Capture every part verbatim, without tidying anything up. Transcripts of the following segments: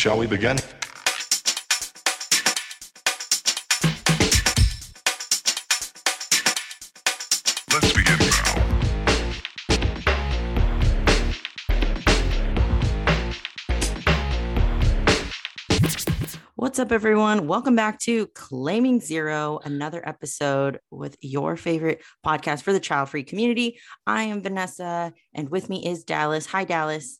Shall we begin? Let's begin now. What's up, everyone? Welcome back to Claiming Zero, another episode with your favorite podcast for the child-free community. I am Vanessa, and with me is Dallas. Hi, Dallas.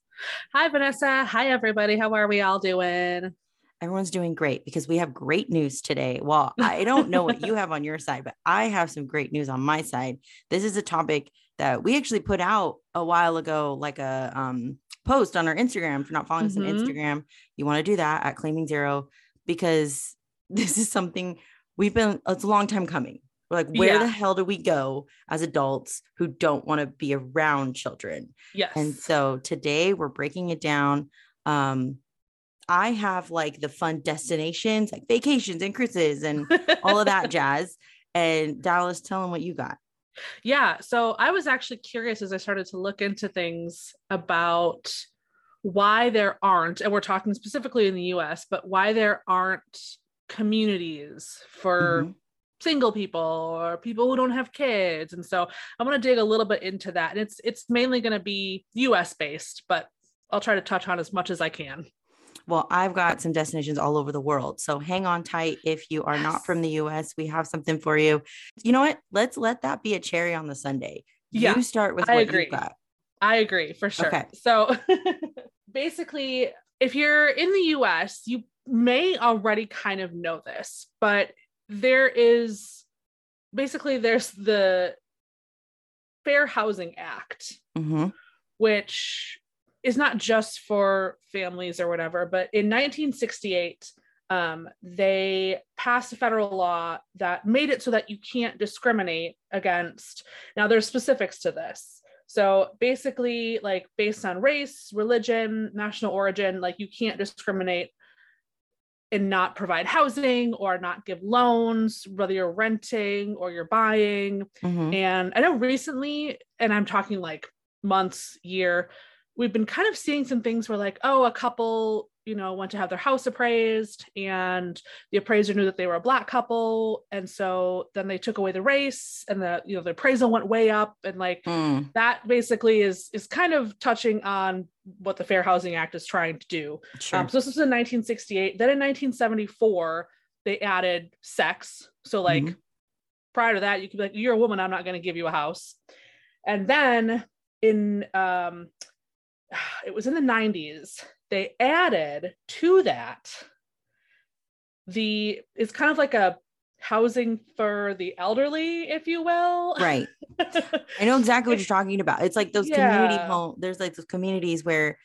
Hi, Vanessa. Hi, everybody. How are we all doing? Everyone's doing great because we have great news today. Well, I don't know what you have on your side, but I have some great news on my side. This is a topic that we actually put out a while ago, like a um, post on our Instagram. If you're not following mm-hmm. us on Instagram, you want to do that at Claiming Zero, because this is something we've been, it's a long time coming. We're like, where yeah. the hell do we go as adults who don't want to be around children? Yes. And so today we're breaking it down. Um, I have like the fun destinations, like vacations and cruises and all of that jazz. And Dallas, tell them what you got. Yeah. So I was actually curious as I started to look into things about why there aren't, and we're talking specifically in the U S, but why there aren't communities for mm-hmm. single people or people who don't have kids. And so I want to dig a little bit into that. And it's, it's mainly going to be U S based, but I'll try to touch on as much as I can. Well, I've got some destinations all over the world, so hang on tight. If you are yes. not from the U S, we have something for you. You know what? Let's let that be a cherry on the sundae. Yeah, you start with I what agree. You've got. I agree for sure. Okay. So basically, if you're in the U S, you may already kind of know this, but there is basically there's the Fair Housing Act, mm-hmm. which is not just for families or whatever, but in nineteen sixty-eight, um, they passed a federal law that made it so that you can't discriminate against. Now there's specifics to this. So basically, like based on race, religion, national origin, like you can't discriminate and not provide housing or not give loans, whether you're renting or you're buying. Mm-hmm. And I know recently, and I'm talking like months, year, we've been kind of seeing some things where like, oh, a couple, you know, went to have their house appraised and the appraiser knew that they were a Black couple. And so then they took away the race and the, you know, the appraisal went way up. And like mm. that basically is, is kind of touching on what the Fair Housing Act is trying to do. Sure. Um, so this was in nineteen sixty-eight. Then in nineteen seventy-four, they added sex. So like mm-hmm. prior to that, you could be like, you're a woman, I'm not going to give you a house. And then in, um, it was in the nineties, they added to that the, it's kind of like a housing for the elderly, if you will. Right. I know exactly what you're talking about. It's like those yeah. community homes. There's like those communities where,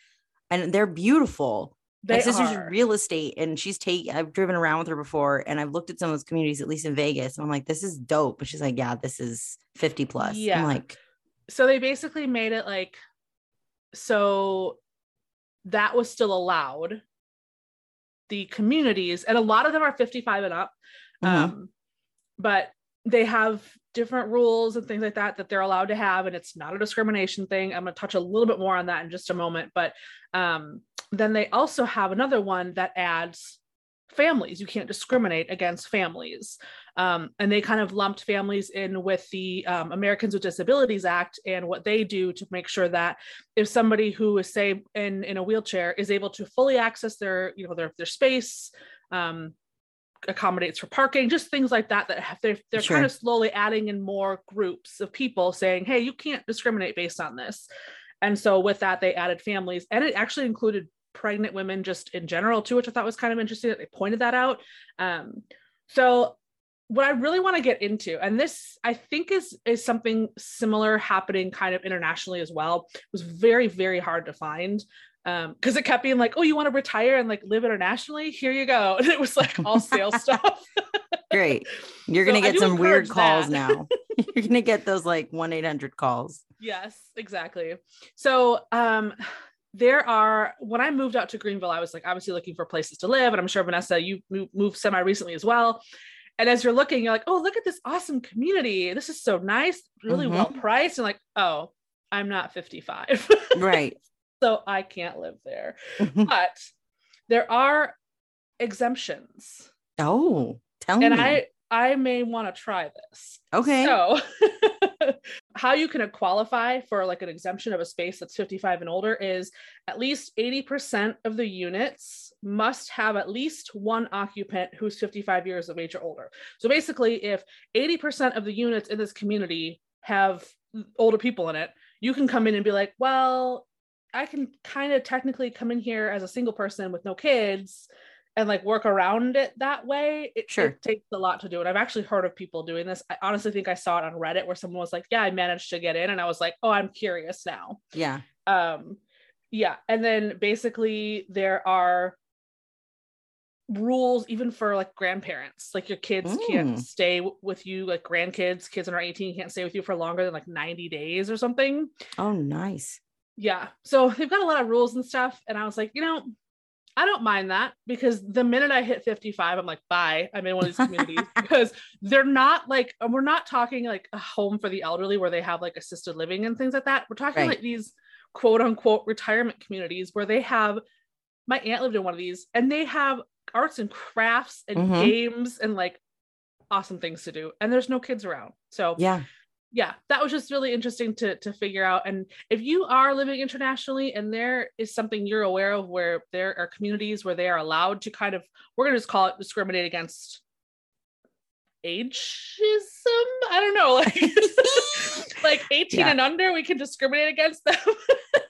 and they're beautiful. They My sister's are. in real estate, and she's take, I've driven around with her before, and I've looked at some of those communities, at least in Vegas. And I'm like, this is dope. But she's like, yeah, this is fifty plus. Yeah. I'm like, so they basically made it like, so that was still allowed. The communities, and a lot of them are fifty-five and up, mm-hmm. um, but they have different rules and things like that, that they're allowed to have. And it's not a discrimination thing. I'm going to touch a little bit more on that in just a moment. But um, then they also have another one that adds families. You can't discriminate against families. Um, and they kind of lumped families in with the um, Americans with Disabilities Act, and what they do to make sure that if somebody who is, say, in, in a wheelchair is able to fully access their, you know, their, their space, um, accommodates for parking, just things like that, that have, they're, they're sure. kind of slowly adding in more groups of people saying, hey, you can't discriminate based on this. And so with that, they added families, and it actually included pregnant women just in general too, which I thought was kind of interesting that they pointed that out. Um, so what I really want to get into, and this I think is, is something similar happening kind of internationally as well, it was very, very hard to find. Um, cause it kept being like, oh, you want to retire and like live internationally? Here you go. And it was like all sales stuff. Great. You're so going to get some weird calls that. now. You're going to get those like one eight hundred calls. Yes, exactly. So, um, there are, when I moved out to Greenville, I was like, obviously looking for places to live. And I'm sure Vanessa, you moved semi-recently as well. And as you're looking, you're like, oh, look at this awesome community. This is so nice, really mm-hmm. well priced. And like, oh, I'm not fifty-five. Right. So I can't live there. But There are exemptions. Oh, tell and me. And I, I may want to try this. Okay. So how you can qualify for like an exemption of a space that's fifty-five and older is at least eighty percent of the units must have at least one occupant who's fifty-five years of age or older. So basically, if eighty percent of the units in this community have older people in it, you can come in and be like, well, I can kind of technically come in here as a single person with no kids and like work around it that way. It, sure. It takes a lot to do it. I've actually heard of people doing this. I honestly think I saw it on Reddit where someone was like, yeah, I managed to get in. And I was like, oh, I'm curious now. Yeah. Um, yeah. And then basically there are rules even for like grandparents, like your kids mm. can't stay w- with you, like grandkids, kids under eighteen can't stay with you for longer than like ninety days or something. Oh, nice. Yeah. So they've got a lot of rules and stuff. And I was like, you know, I don't mind that, because the minute I hit fifty-five, I'm like, bye, I'm in one of these communities because they're not like, we're not talking like a home for the elderly where they have like assisted living and things like that. We're talking right. like these quote unquote retirement communities where they have, my aunt lived in one of these and they have arts and crafts and mm-hmm. games and like awesome things to do. And there's no kids around. So yeah. Yeah, that was just really interesting to to figure out. And if you are living internationally and there is something you're aware of where there are communities where they are allowed to kind of, we're going to just call it discriminate against ageism. I don't know, like, like eighteen yeah. and under, we can discriminate against them.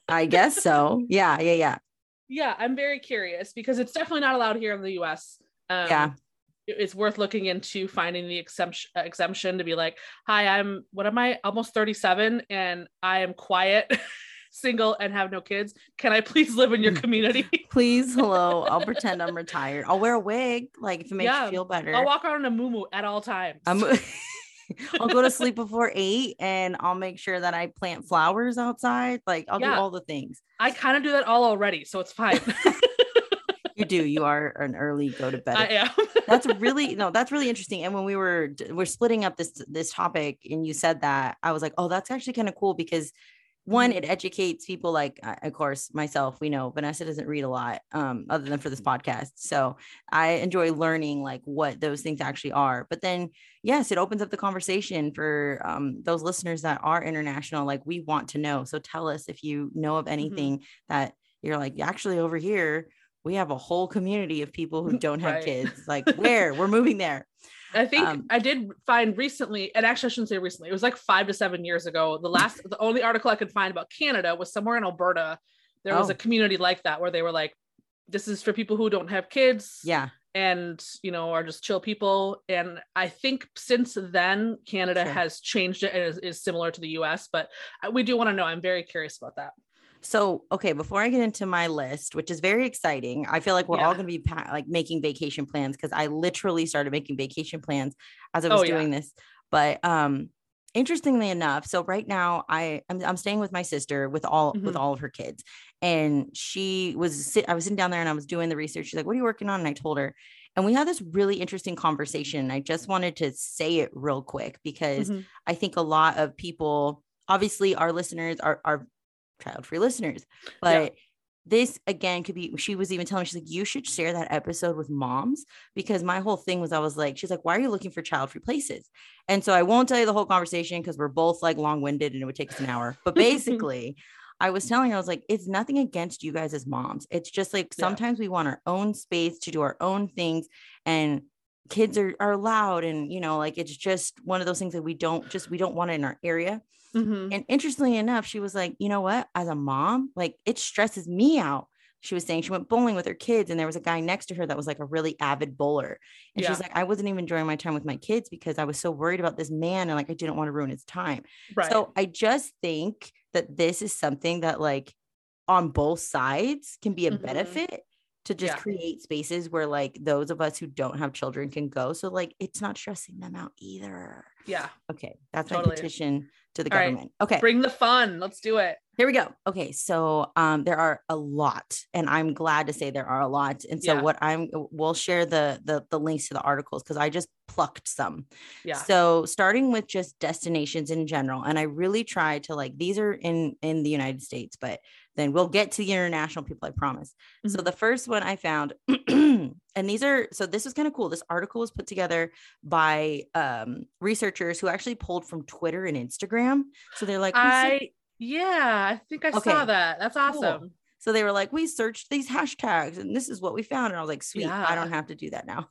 I guess so. Yeah, yeah, yeah. Yeah, I'm very curious because it's definitely not allowed here in the U S. Um, yeah. It's worth looking into finding the exemption exemption to be like, hi, I'm, what am I? Almost thirty-seven and I am quiet, single and have no kids. Can I please live in your community? Please. Hello. I'll pretend I'm retired. I'll wear a wig. Like if it makes yeah, you feel better. I'll walk around in a muumuu at all times. I'm, I'll go to sleep before eight and I'll make sure that I plant flowers outside. Like I'll yeah. do all the things. I kind of do that all already. So it's fine. You do. You are an early go to bed. I am. That's really, no, that's really interesting. And when we were, we're splitting up this, this topic and you said that, I was like, oh, that's actually kind of cool because one, it educates people. Like, of course, myself, we know Vanessa doesn't read a lot um, other than for this podcast. So I enjoy learning like what those things actually are, but then yes, it opens up the conversation for um, those listeners that are international. Like we want to know. So tell us if you know of anything mm-hmm. that you're like, actually over here, we have a whole community of people who don't have right. kids. Like where we're moving there. I think um, I did find recently, and actually I shouldn't say recently, it was like five to seven years ago. The last, the only article I could find about Canada was somewhere in Alberta. There oh. was a community like that where they were like, this is for people who don't have kids. Yeah. And, you know, are just chill people. And I think since then Canada sure. has changed it and is, is similar to the U S, but we do want to know. I'm very curious about that. So, okay, before I get into my list, which is very exciting, I feel like we're yeah. all going to be pa- like making vacation plans because I literally started making vacation plans as I was oh, doing yeah. this. But um, interestingly enough, so right now I I'm, I'm staying with my sister with all mm-hmm. with all of her kids, and she was sit- I was sitting down there and I was doing the research. She's like, "What are you working on?" And I told her, and we had this really interesting conversation. I just wanted to say it real quick because mm-hmm. I think a lot of people, obviously, our listeners are are. child-free listeners, but yeah. this again could be, she was even telling me, she's like, you should share that episode with moms, because my whole thing was, I was like, she's like, why are you looking for child-free places? And so I won't tell you the whole conversation because we're both like long-winded and it would take us an hour, but basically I was telling her, I was like, it's nothing against you guys as moms, it's just like sometimes yeah. we want our own space to do our own things, and kids are, are loud, and you know, like it's just one of those things that we don't just we don't want it in our area. Mm-hmm. And interestingly enough, she was like, you know what, as a mom, like it stresses me out. She was saying she went bowling with her kids and there was a guy next to her that was like a really avid bowler, and yeah. she's like, I wasn't even enjoying my time with my kids because I was so worried about this man, and like I didn't want to ruin his time. Right. So I just think that this is something that like on both sides can be a mm-hmm. benefit to just yeah. create spaces where like those of us who don't have children can go. So like, it's not stressing them out either. Yeah. Okay. That's totally. My petition to the All government. Right. Okay. Bring the fun. Let's do it. Here we go. Okay. So um, there are a lot, and I'm glad to say there are a lot. And so yeah. what I'm, we'll share the, the, the links to the articles, cause I just plucked some. Yeah. So starting with just destinations in general. And I really tried to like, these are in, in the United States, but then we'll get to the international people, I promise. Mm-hmm. So the first one I found, and these are, so this is kind of cool. This article was put together by um, researchers who actually pulled from Twitter and Instagram. So they're like, I, yeah, I think I okay. saw that. That's awesome. Cool. So they were like, we searched these hashtags and this is what we found. And I was like, sweet, yeah. I don't have to do that now.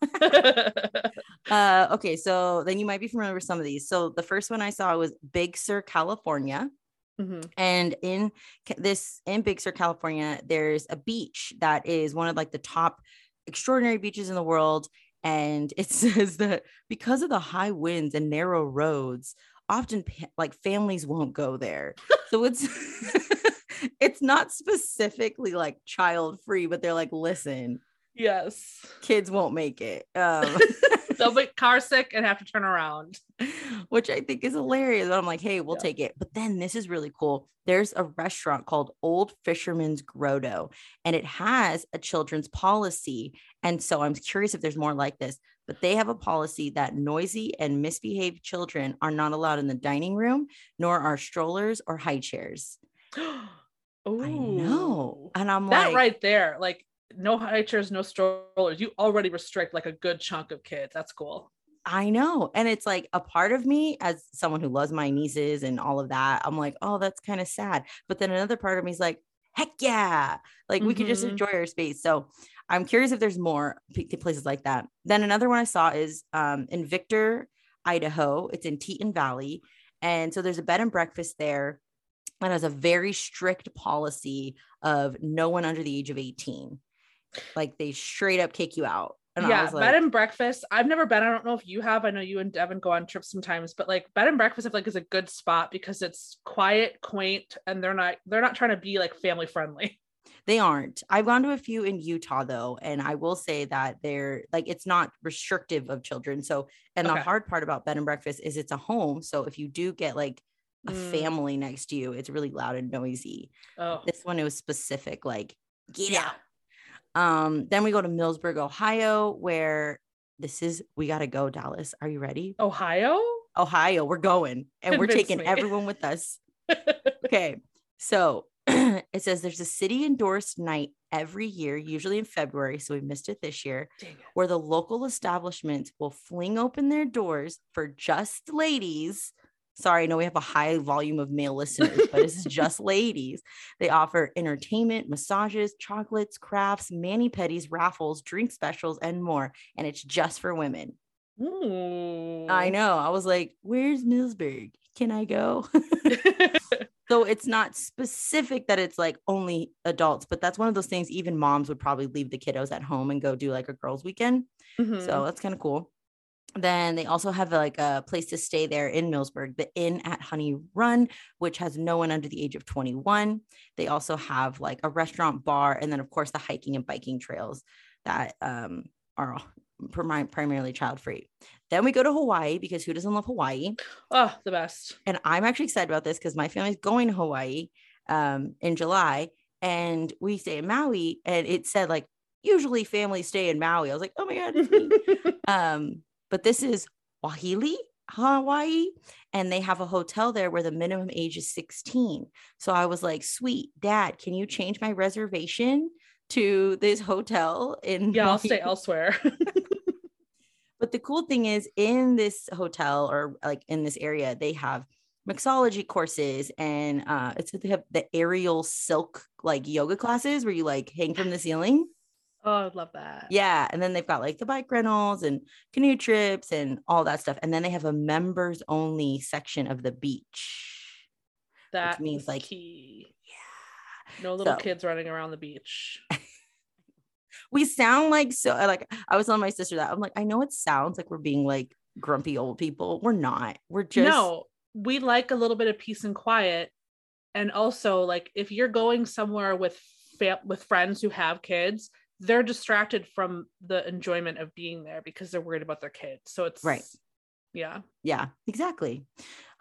uh, okay. So then you might be familiar with some of these. So the first one I saw was Big Sur, California. Mm-hmm. And in this, in Big Sur, California, there's a beach that is one of like the top extraordinary beaches in the world. And it says that because of the high winds and narrow roads, often like families won't go there. So it's... It's not specifically like child free, but they're like, listen, yes, kids won't make it. Um, They'll be car sick and have to turn around, which I think is hilarious. But I'm like, hey, we'll yeah. take it. But then this is really cool. There's a restaurant called Old Fisherman's Grotto, and it has a children's policy. And so I'm curious if there's more like this, but they have a policy that noisy and misbehaved children are not allowed in the dining room, nor are strollers or high chairs. Oh, I know. And I'm that like, right there, like no high chairs, no strollers. You already restrict like a good chunk of kids. That's cool. I know. And it's like a part of me as someone who loves my nieces and all of that. I'm like, oh, that's kind of sad. But then another part of me is like, heck yeah. Like we mm-hmm. could just enjoy our space. So I'm curious if there's more places like that. Then another one I saw is um, in Victor, Idaho. It's in Teton Valley. And so there's a bed and breakfast there. And has a very strict policy of no one under the age of eighteen. Like they straight up kick you out. And yeah, I was like, bed and breakfast. I've never been. I don't know if you have. I know you and Devin go on trips sometimes, but like bed and breakfast, I feel like is a good spot because it's quiet, quaint, and they're not they're not trying to be like family friendly. They aren't. I've gone to a few in Utah though, and I will say that they're like it's not restrictive of children. So, and okay. the hard part about bed and breakfast is it's a home. So if you do get like a family next to you, it's really loud and noisy. Oh. This one, it was specific, like get yeah. out. Um, then we go to Millersburg, Ohio, where this is, we got to go. Dallas, are you ready? Ohio? Ohio, we're going and Convince we're taking me. Everyone with us. Okay. So it says there's a city endorsed night every year, usually in February. So we missed it this year, Dang. Where the local establishments will fling open their doors for just ladies. Sorry, I know we have a high volume of male listeners, but it's just ladies. They offer entertainment, massages, chocolates, crafts, mani-pedis, raffles, drink specials, and more. And it's just for women. Ooh. I know. I was like, where's Millersburg? Can I go? So it's not specific that it's like only adults, but that's one of those things even moms would probably leave the kiddos at home and go do like a girls' weekend. Mm-hmm. So that's kind of cool. Then they also have like a place to stay there in Millersburg, the Inn at Honey Run, which has no one under the age of twenty-one. They also have like a restaurant, bar, and then of course the hiking and biking trails that um, are prim- primarily child-free. Then we go to Hawaii because who doesn't love Hawaii? Oh, the best. And I'm actually excited about this because my family's going to Hawaii um, in July, and we stay in Maui, and it said like, usually families stay in Maui. I was like, oh my God, it's me. um, But this is Waiheke, Hawaii, and they have a hotel there where the minimum age is sixteen. So I was like, sweet, Dad, can you change my reservation to this hotel? In yeah, I'll stay elsewhere. But the cool thing is in this hotel or like in this area, they have mixology courses and uh, it's they have the aerial silk like yoga classes where you like hang from the ceiling. Oh, I'd love that. Yeah. And then they've got like the bike rentals and canoe trips and all that stuff. And then they have a members only section of the beach. That means like, key. Yeah. No little so, kids running around the beach. We sound like, so like I was telling my sister that I'm like, I know it sounds like we're being like grumpy old people. We're not, we're just. No, we like a little bit of peace and quiet. And also like, if you're going somewhere with fam- with friends who have kids, they're distracted from the enjoyment of being there because they're worried about their kids. So it's right. Yeah. Yeah, exactly.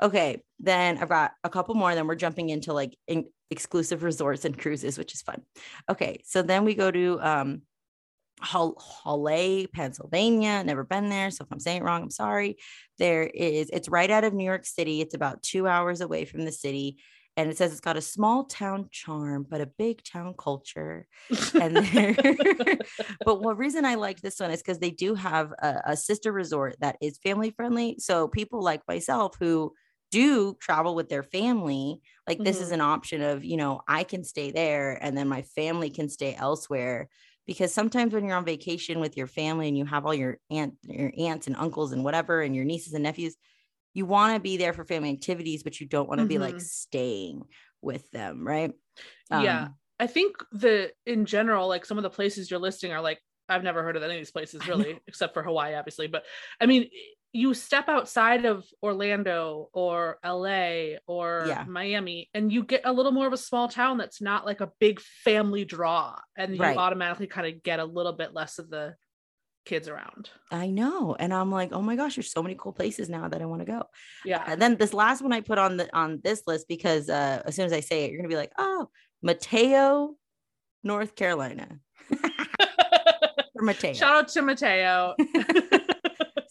Okay. Then I've got a couple more, then we're jumping into like in- exclusive resorts and cruises, which is fun. Okay. So then we go to, um, Halle, Pennsylvania. Never been there. So if I'm saying it wrong, I'm sorry. There is, it's right out of New York City. It's about two hours away from the city. And it says it's got a small town charm, but a big town culture. And but what reason I liked this one is because they do have a, a sister resort that is family friendly. So people like myself who do travel with their family, like mm-hmm. this is an option of, you know, I can stay there and then my family can stay elsewhere. Because sometimes when you're on vacation with your family and you have all your aunt, your aunts and uncles and whatever, and your nieces and nephews, you want to be there for family activities, but you don't want to mm-hmm. be like staying with them. Right. Um, yeah. I think the, in general, like some of the places you're listing are like, I've never heard of any of these places really, except for Hawaii, obviously. But I mean, you step outside of Orlando or L A or yeah. Miami, and you get a little more of a small town that's not like a big family draw, and you right. automatically kind of get a little bit less of the kids around. I know. And I'm like, oh my gosh, there's so many cool places now that I want to go. Yeah. And then this last one I put on the, on this list, because uh, as soon as I say it, you're going to be like, oh, Mateo, North Carolina. Mateo. Shout out to Mateo.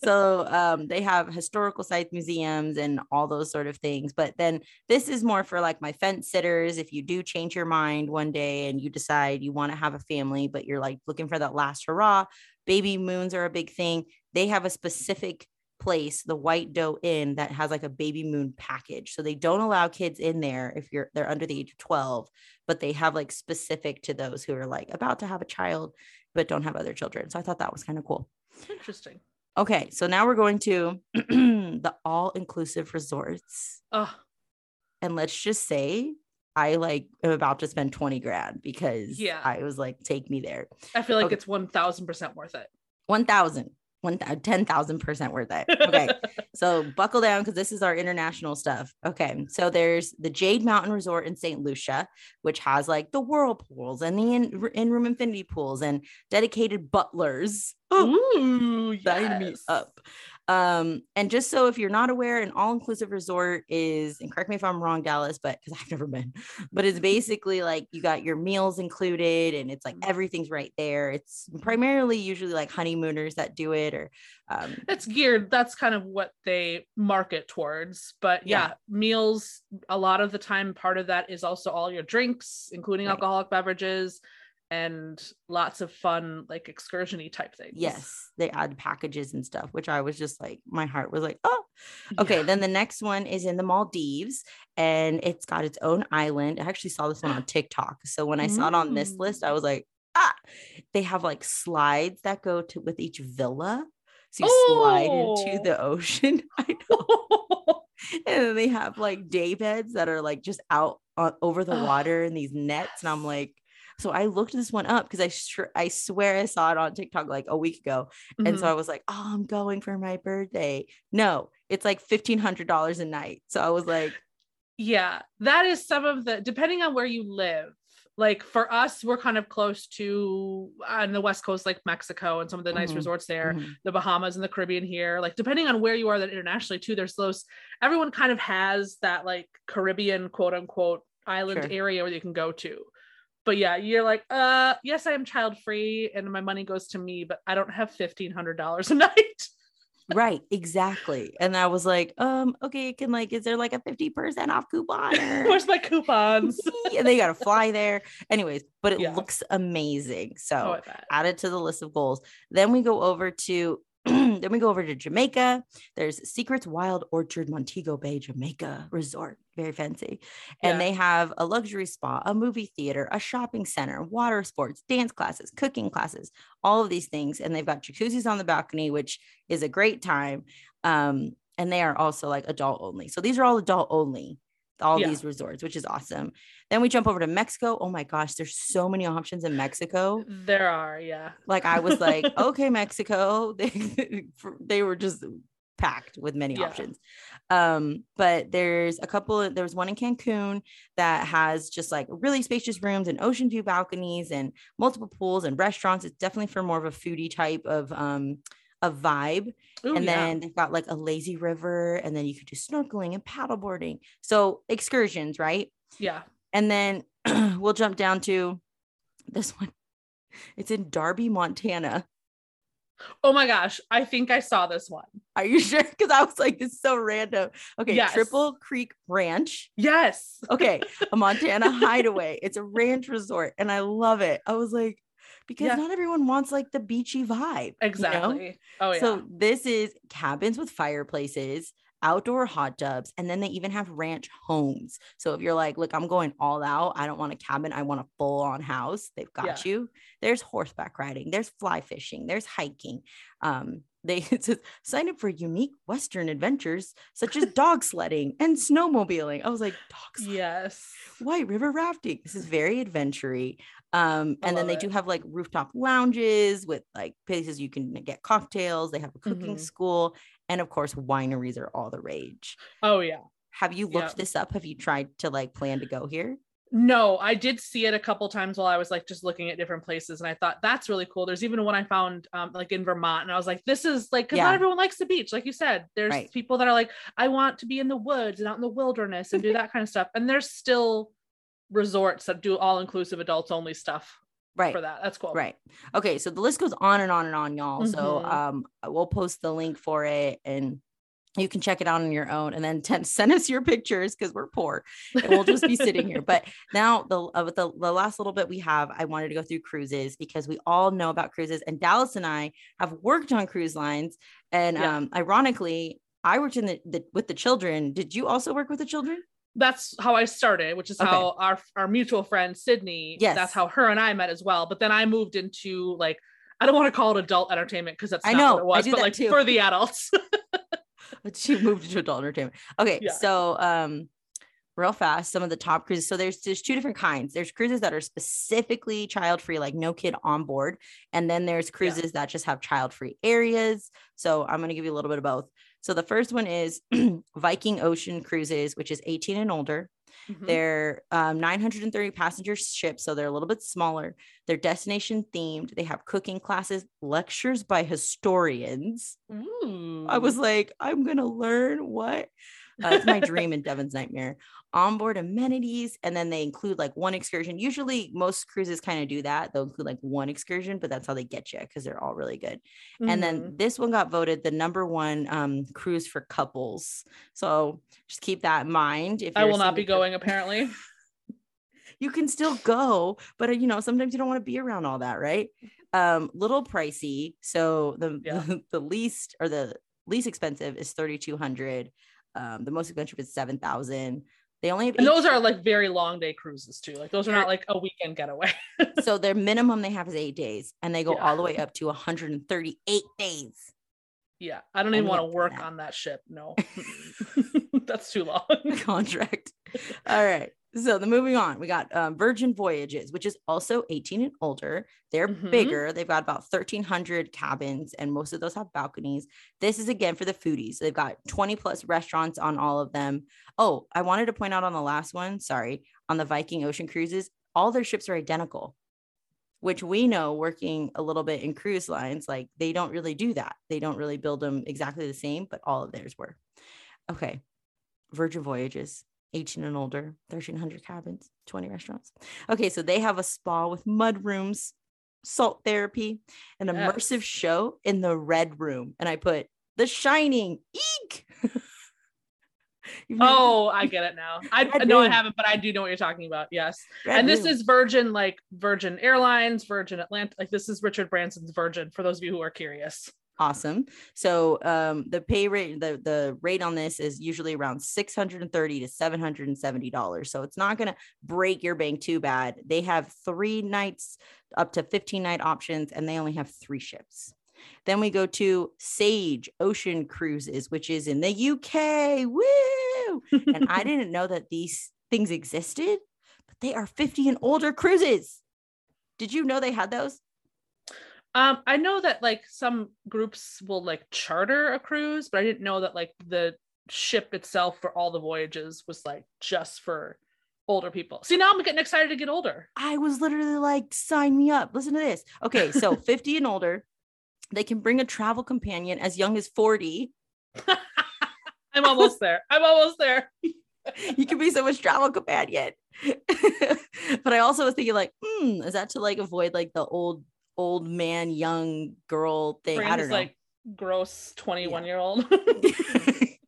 So um, they have historical sites, museums, and all those sort of things. But then this is more for like my fence sitters. If you do change your mind one day and you decide you want to have a family, but you're like looking for that last hurrah, baby moons are a big thing. They have a specific place, the White Doe Inn, that has like a baby moon package. So they don't allow kids in there if you're they're under the age of twelve, but they have like specific to those who are like about to have a child but don't have other children. So I thought that was kind of cool. Interesting. Okay, so now we're going to the all-inclusive resorts. Oh. And let's just say I like am about to spend twenty grand because yeah. I was like, take me there. I feel like okay. It's one thousand percent worth it. one thousand. One ten thousand percent worth it. Okay. So buckle down, because this is our international stuff. Okay. So there's the Jade Mountain Resort in Saint Lucia, which has like the whirlpools and the in, in room infinity pools and dedicated butlers. Ooh, sign me up. Um, and just so if you're not aware, an all-inclusive resort is, and correct me if I'm wrong, Dallas, but because I've never been, but it's basically like you got your meals included and it's like everything's right there. It's primarily usually like honeymooners that do it, or um that's geared, that's kind of what they market towards. But yeah, yeah. meals, a lot of the time, part of that is also all your drinks, including right. alcoholic beverages. And lots of fun, like excursion-y type things. Yes, they add packages and stuff, which I was just like, my heart was like, oh. Okay, yeah. Then the next one is in the Maldives, and it's got its own island. I actually saw this one on TikTok. So when I saw mm. it on this list, I was like, ah. They have like slides that go to with each villa. So you oh. slide into the ocean. I know. And then they have like day beds that are like just out on, over the oh. water in these nets. And I'm like, so I looked this one up because I sh- I swear I saw it on TikTok like a week ago. And mm-hmm. so I was like, oh, I'm going for my birthday. No, it's like fifteen hundred dollars a night. So I was like. Yeah, that is some of the, depending on where you live. Like for us, we're kind of close to on the West Coast, like Mexico and some of the nice mm-hmm. resorts there, mm-hmm. the Bahamas and the Caribbean here, like depending on where you are that internationally too, there's those, everyone kind of has that like Caribbean quote unquote island sure. area where you can go to. But yeah, you're like, uh, yes, I am child free and my money goes to me, but I don't have fifteen hundred dollars a night. Right. Exactly. And I was like, um, okay, can like, is there like a fifty percent off coupon? Or- Where's my coupons? And they got to fly there anyways, but it yeah. looks amazing. So oh, add it to the list of goals. Then we go over to, then we go over to Jamaica. There's Secrets Wild Orchard Montego Bay Jamaica Resort. Very fancy. And yeah. they have a luxury spa, a movie theater, a shopping center, water sports, dance classes, cooking classes, all of these things. And they've got jacuzzis on the balcony, which is a great time. Um, and they are also like adult only. So these are all adult only, all yeah. these resorts, which is awesome. Then we jump over to Mexico. Oh my gosh, there's so many options in Mexico. There are. Yeah. Like I was like, okay, Mexico, they, they were just packed with many yeah. options. Um, but there's a couple, there was one in Cancun that has just like really spacious rooms and ocean view balconies and multiple pools and restaurants. It's definitely for more of a foodie type of, um, a vibe. Ooh, and yeah. then they've got like a lazy river, and then you could do snorkeling and paddleboarding. So excursions, right? Yeah. And then we'll jump down to this one. It's in Darby, Montana. Oh my gosh. I think I saw this one. Are you sure? Because I was like, this is so random. Okay. Yes. Triple Creek Ranch. Yes. Okay. A Montana hideaway. It's a ranch resort. And I love it. I was like, because yeah. not everyone wants like the beachy vibe. Exactly. You know? Oh yeah. So this is cabins with fireplaces, outdoor hot tubs, and then they even have ranch homes. So if you're like, look, I'm going all out, I don't want a cabin, I want a full-on house, they've got yeah. you. There's horseback riding, there's fly fishing, there's hiking. Um, they sign up for unique Western adventures such as dog sledding and snowmobiling. I was like, dog sledding? Yes. White river rafting. This is very adventure-y. Um, and then they it. do have like rooftop lounges with like places you can get cocktails. They have a cooking mm-hmm. school. And of course, wineries are all the rage. Oh, yeah. Have you looked yeah. this up? Have you tried to like plan to go here? No, I did see it a couple times while I was like just looking at different places, and I thought that's really cool. There's even one I found um, like in Vermont, and I was like, this is like, because yeah. not everyone likes the beach. Like you said, there's right. people that are like, I want to be in the woods and out in the wilderness and do that kind of stuff. And there's still resorts that do all inclusive adults only stuff. Right. For that. That's cool. Right. Okay. So the list goes on and on and on, y'all. Mm-hmm. So um, we'll post the link for it, and you can check it out on your own, and then t- send us your pictures because we're poor and we'll just be sitting here. But now the, uh, the the last little bit we have, I wanted to go through cruises because we all know about cruises, and Dallas and I have worked on cruise lines. And yeah. um, ironically, I worked in the, the with the children. Did you also work with the children? That's how I started, which is okay. how our, our mutual friend, Sydney, yes. that's how her and I met as well. But then I moved into like, I don't want to call it adult entertainment because that's not I know, what it was, but like too. For the adults. But she moved into adult entertainment. Okay. Yeah. So, um, real fast, some of the top cruises. So there's there's two different kinds. There's cruises that are specifically child-free, like no kid on board. And then there's cruises yeah. that just have child-free areas. So I'm going to give you a little bit of both. So the first one is Viking Ocean Cruises, which is eighteen and older. Mm-hmm. They're um, nine hundred thirty passenger ships, so they're a little bit smaller. They're destination themed. They have cooking classes, lectures by historians. Ooh. I was like, I'm going to learn what? Uh, it's my dream and Devin's nightmare. Onboard amenities, and then they include like one excursion. Usually most cruises kind of do that. They'll include like one excursion, but that's how they get you because they're all really good. Mm-hmm. And then this one got voted the number one um cruise for couples, so just keep that in mind. If I will not be going apparently. You can still go, but you know, sometimes you don't want to be around all that, right? Um little pricey, so the yeah. the least or the least expensive is thirty-two hundred. Um, the most expensive is seven thousand. They only have, and those are like very long day cruises too. Like those are not like a weekend getaway. So their minimum they have is eight days and they go yeah. all the way up to one hundred thirty-eight days. Yeah. I don't even want to work that. on that ship. No, that's too long. Contract. All right. So the moving on, we got um, Virgin Voyages, which is also eighteen and older. They're mm-hmm. bigger. They've got about thirteen hundred cabins, and most of those have balconies. This is again for the foodies. So they've got twenty plus restaurants on all of them. Oh, I wanted to point out on the last one, sorry, on the Viking Ocean Cruises, all their ships are identical, which we know working a little bit in cruise lines, like they don't really do that. They don't really build them exactly the same, but all of theirs were. Okay. Virgin Voyages. eighteen and older, thirteen hundred cabins, twenty restaurants. Okay, so they have a spa with mud rooms, salt therapy, an immersive yes. show in the red room. And I put The Shining. Eek! Oh, I get it now. I know I haven't, but I do know what you're talking about. Yes. Red and this room. Is Virgin, like Virgin Airlines, Virgin Atlantic. Like this is Richard Branson's Virgin, for those of you who are curious. Awesome. So um, the pay rate, the, the rate on this is usually around six hundred thirty dollars to seven hundred seventy dollars. So it's not going to break your bank too bad. They have three nights up to fifteen night options, and they only have three ships. Then we go to Sage Ocean Cruises, which is in the U K. Woo! And I didn't know that these things existed, but they are fifty and older cruises. Did you know they had those? Um, I know that like some groups will like charter a cruise, but I didn't know that like the ship itself for all the voyages was like just for older people. See, now I'm getting excited to get older. I was literally like, sign me up. Listen to this. Okay. So fifty and older, they can bring a travel companion as young as forty. I'm almost there. I'm almost there. You could be someone's travel companion. But I also was thinking like, hmm, is that to like avoid like the old old man, young girl thing. Brand I don't is know. Like gross twenty-one yeah. year old.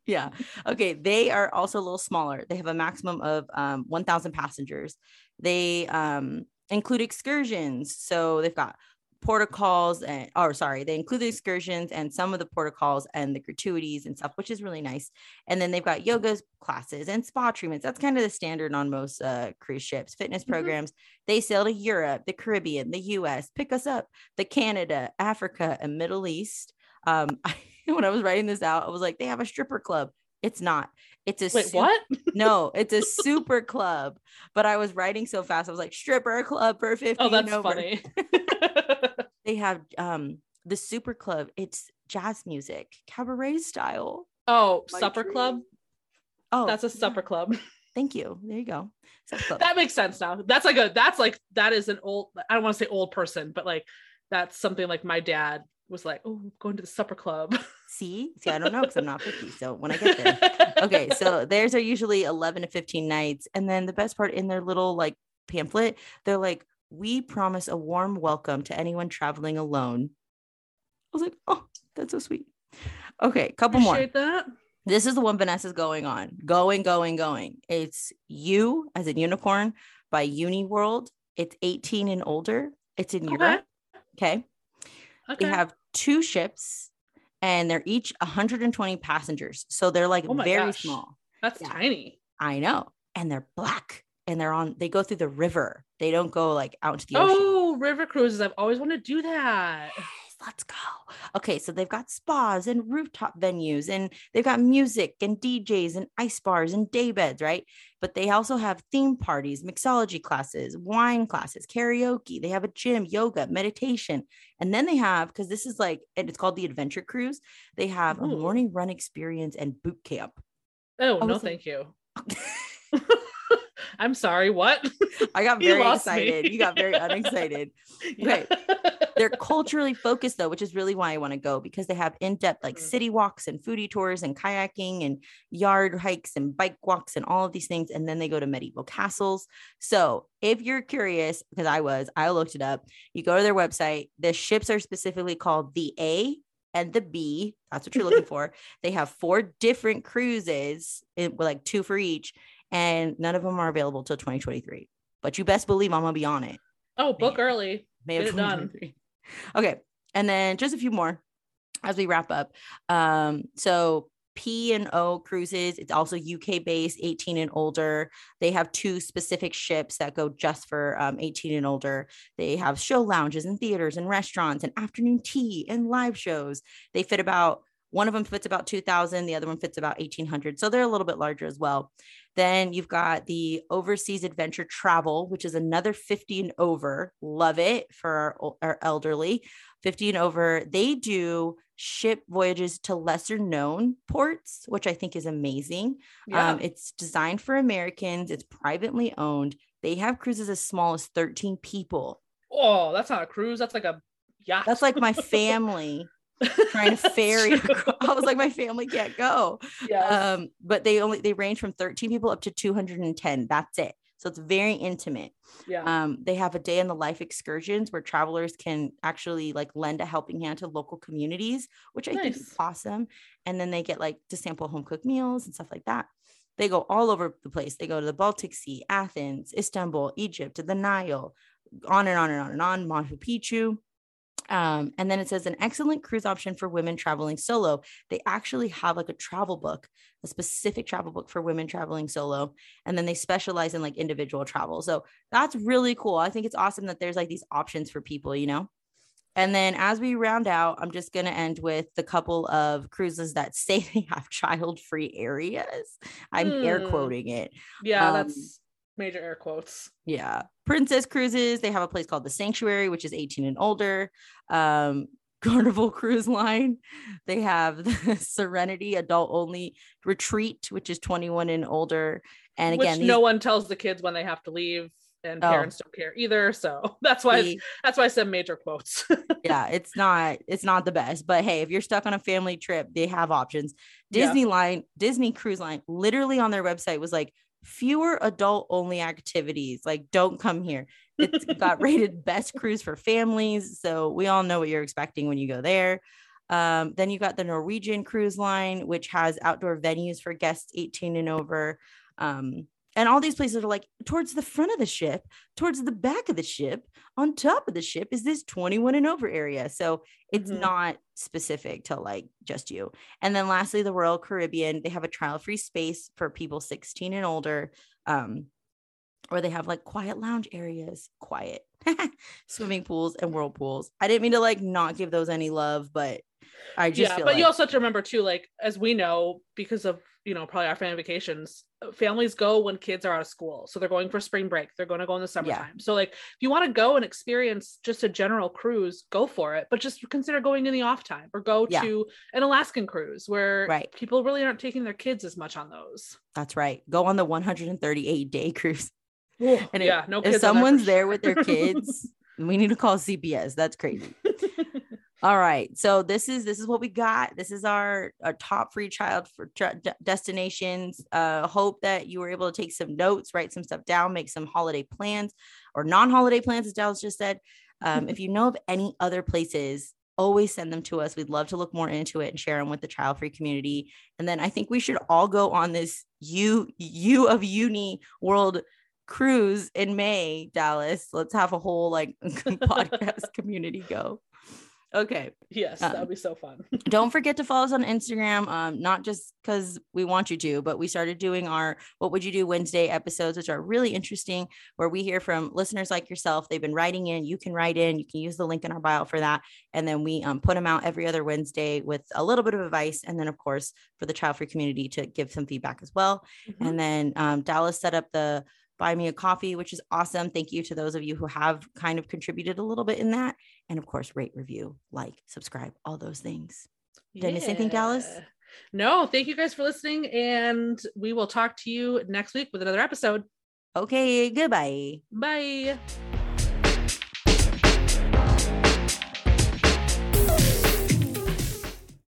Yeah. Okay. They are also a little smaller. They have a maximum of um, one thousand passengers. They um, include excursions. So they've got protocols and, oh, sorry, they include the excursions and some of the protocols and the gratuities and stuff, which is really nice. And then they've got yoga classes and spa treatments. That's kind of the standard on most uh, cruise ships, fitness mm-hmm. programs. They sail to Europe, the Caribbean, the U S, pick us up, the Canada, Africa, and Middle East. Um, I, when I was writing this out, I was like, they have a stripper club. It's not. It's a Wait, su- what? No, it's a super club. But I was writing so fast, I was like, stripper club for fifty. Oh, that's funny. They have um the super club. It's jazz music, cabaret style. Oh, like supper true. Club. Oh, that's a supper yeah. club. Thank you. There you go. That makes sense now. That's like a. That's like that is an old. I don't want to say old person, but like that's something like my dad was like, oh, I'm going to the supper club. See, see, I don't know because I'm not fifty. So when I get there, okay. So theirs are usually eleven to fifteen nights, and then the best part in their little like pamphlet, they're like, we promise a warm welcome to anyone traveling alone. I was like, oh, that's so sweet. Okay, couple Appreciate more. That. This is the one Vanessa's going on, going, going, going. It's You as a Unicorn by Uniworld. It's eighteen and older. It's in okay. Europe. Okay. Okay. They have two ships, and they're each one hundred twenty passengers. So they're like oh very gosh. Small. That's yeah. tiny. I know. And they're black. And they're on, they go through the river. They don't go like out to the ocean. Oh, river cruises. I've always wanted to do that. Yes, let's go. Okay. So they've got spas and rooftop venues, and they've got music and D Js and ice bars and day beds, right? But they also have theme parties, mixology classes, wine classes, karaoke. They have a gym, yoga, meditation. And then they have, because this is like, and it's called the Adventure Cruise, they have Ooh. A morning run experience and boot camp. Oh, no, like, thank you. I'm sorry. What? I got very excited. Me. You got very unexcited. Okay. They're culturally focused though, which is really why I want to go, because they have in-depth like mm-hmm. city walks and foodie tours and kayaking and yard hikes and bike walks and all of these things. And then they go to medieval castles. So if you're curious, because I was, I looked it up. You go to their website. The ships are specifically called the A and the B. That's what you're looking for. They have four different cruises, it, like two for each. And none of them are available till twenty twenty-three, but you best believe I'm gonna be on it. Oh, book May, early. May of twenty twenty-three. Okay, and then just a few more as we wrap up. Um, so P and O Cruises. It's also U K based, eighteen and older. They have two specific ships that go just for um, eighteen and older. They have show lounges and theaters and restaurants and afternoon tea and live shows. They fit about. One of them fits about two thousand. The other one fits about eighteen hundred. So they're a little bit larger as well. Then you've got the Overseas Adventure Travel, which is another fifty and over. Love it for our, our elderly. fifty and over. They do ship voyages to lesser known ports, which I think is amazing. Yeah. Um, it's designed for Americans. It's privately owned. They have cruises as small as thirteen people. Oh, that's not a cruise. That's like a yacht. That's like my family. Trying to ferry across. I was like, my family can't go. Yes. Um, but they only they range from thirteen people up to two hundred ten. That's it. So it's very intimate. Yeah. Um, they have a day in the life excursions where travelers can actually like lend a helping hand to local communities, which I nice. Think is awesome. And then they get like to sample home cooked meals and stuff like that. They go all over the place. They go to the Baltic Sea, Athens, Istanbul, Egypt, to the Nile, on and on and on and on, Machu Picchu. Um, and then it says an excellent cruise option for women traveling solo. They actually have like a travel book, a specific travel book for women traveling solo. And then they specialize in like individual travel. So that's really cool. I think it's awesome that there's like these options for people, you know? And then as we round out, I'm just going to end with the couple of cruises that say they have child-free areas. I'm mm. air quoting it. Yeah, um, that's major air quotes. Yeah. Princess Cruises. They have a place called The Sanctuary, which is eighteen and older. Um, Carnival Cruise Line. They have the Serenity Adult Only Retreat, which is twenty-one and older. And again, which these- no one tells the kids when they have to leave. And parents oh. don't care either. So that's why, See, that's why I said major quotes. Yeah. It's not, it's not the best, but hey, if you're stuck on a family trip, they have options. Disney yeah. line, Disney Cruise Line, literally on their website was like, fewer adult only activities, like don't come here. It's got rated best cruise for families. So we all know what you're expecting when you go there. Um, then you got the Norwegian cruise line, which has outdoor venues for guests eighteen and over. Um, and all these places are like towards the front of the ship, towards the back of the ship, on top of the ship is this twenty-one and over area. So it's mm-hmm. not specific to like just you. And then lastly, the Royal Caribbean, they have a trial-free space for people sixteen and older, um, or they have like quiet lounge areas, quiet swimming pools and whirlpools. I didn't mean to like not give those any love, but I just yeah, feel but like- you also have to remember too, like, as we know, because of, you know, probably our family vacations, families go when kids are out of school. So they're going for spring break. They're going to go in the summertime. Yeah. So like, if you want to go and experience just a general cruise, go for it, but just consider going in the off time, or go yeah. to an Alaskan cruise where right. people really aren't taking their kids as much on those. That's right. Go on the one hundred thirty-eight day cruise. Ooh, and if, yeah, no kids if someone's there with their kids, we need to call C P S. That's crazy. All right. So this is, this is what we got. This is our, our top free child for tra- destinations. Uh, hope that you were able to take some notes, write some stuff down, make some holiday plans or non-holiday plans, as Dallas just said. Um, if you know of any other places, always send them to us. We'd love to look more into it and share them with the child-free community. And then I think we should all go on this you, you of uni world cruise in May, Dallas. Let's have a whole like podcast community go. Okay. Yes. Um, that'd be so fun. Don't forget to follow us on Instagram. Um, not just because we want you to, but we started doing our, what would you do Wednesday episodes, which are really interesting, where we hear from listeners like yourself. They've been writing in, you can write in, you can use the link in our bio for that. And then we um, put them out every other Wednesday with a little bit of advice. And then of course, for the child-free community to give some feedback as well. Mm-hmm. And then um, Dallas set up the Buy Me a Coffee, which is awesome. Thank you to those of you who have kind of contributed a little bit in that. And of course, rate, review, like, subscribe, all those things. Did I miss anything, Dallas? No, thank you guys for listening. And we will talk to you next week with another episode. Okay, goodbye. Bye.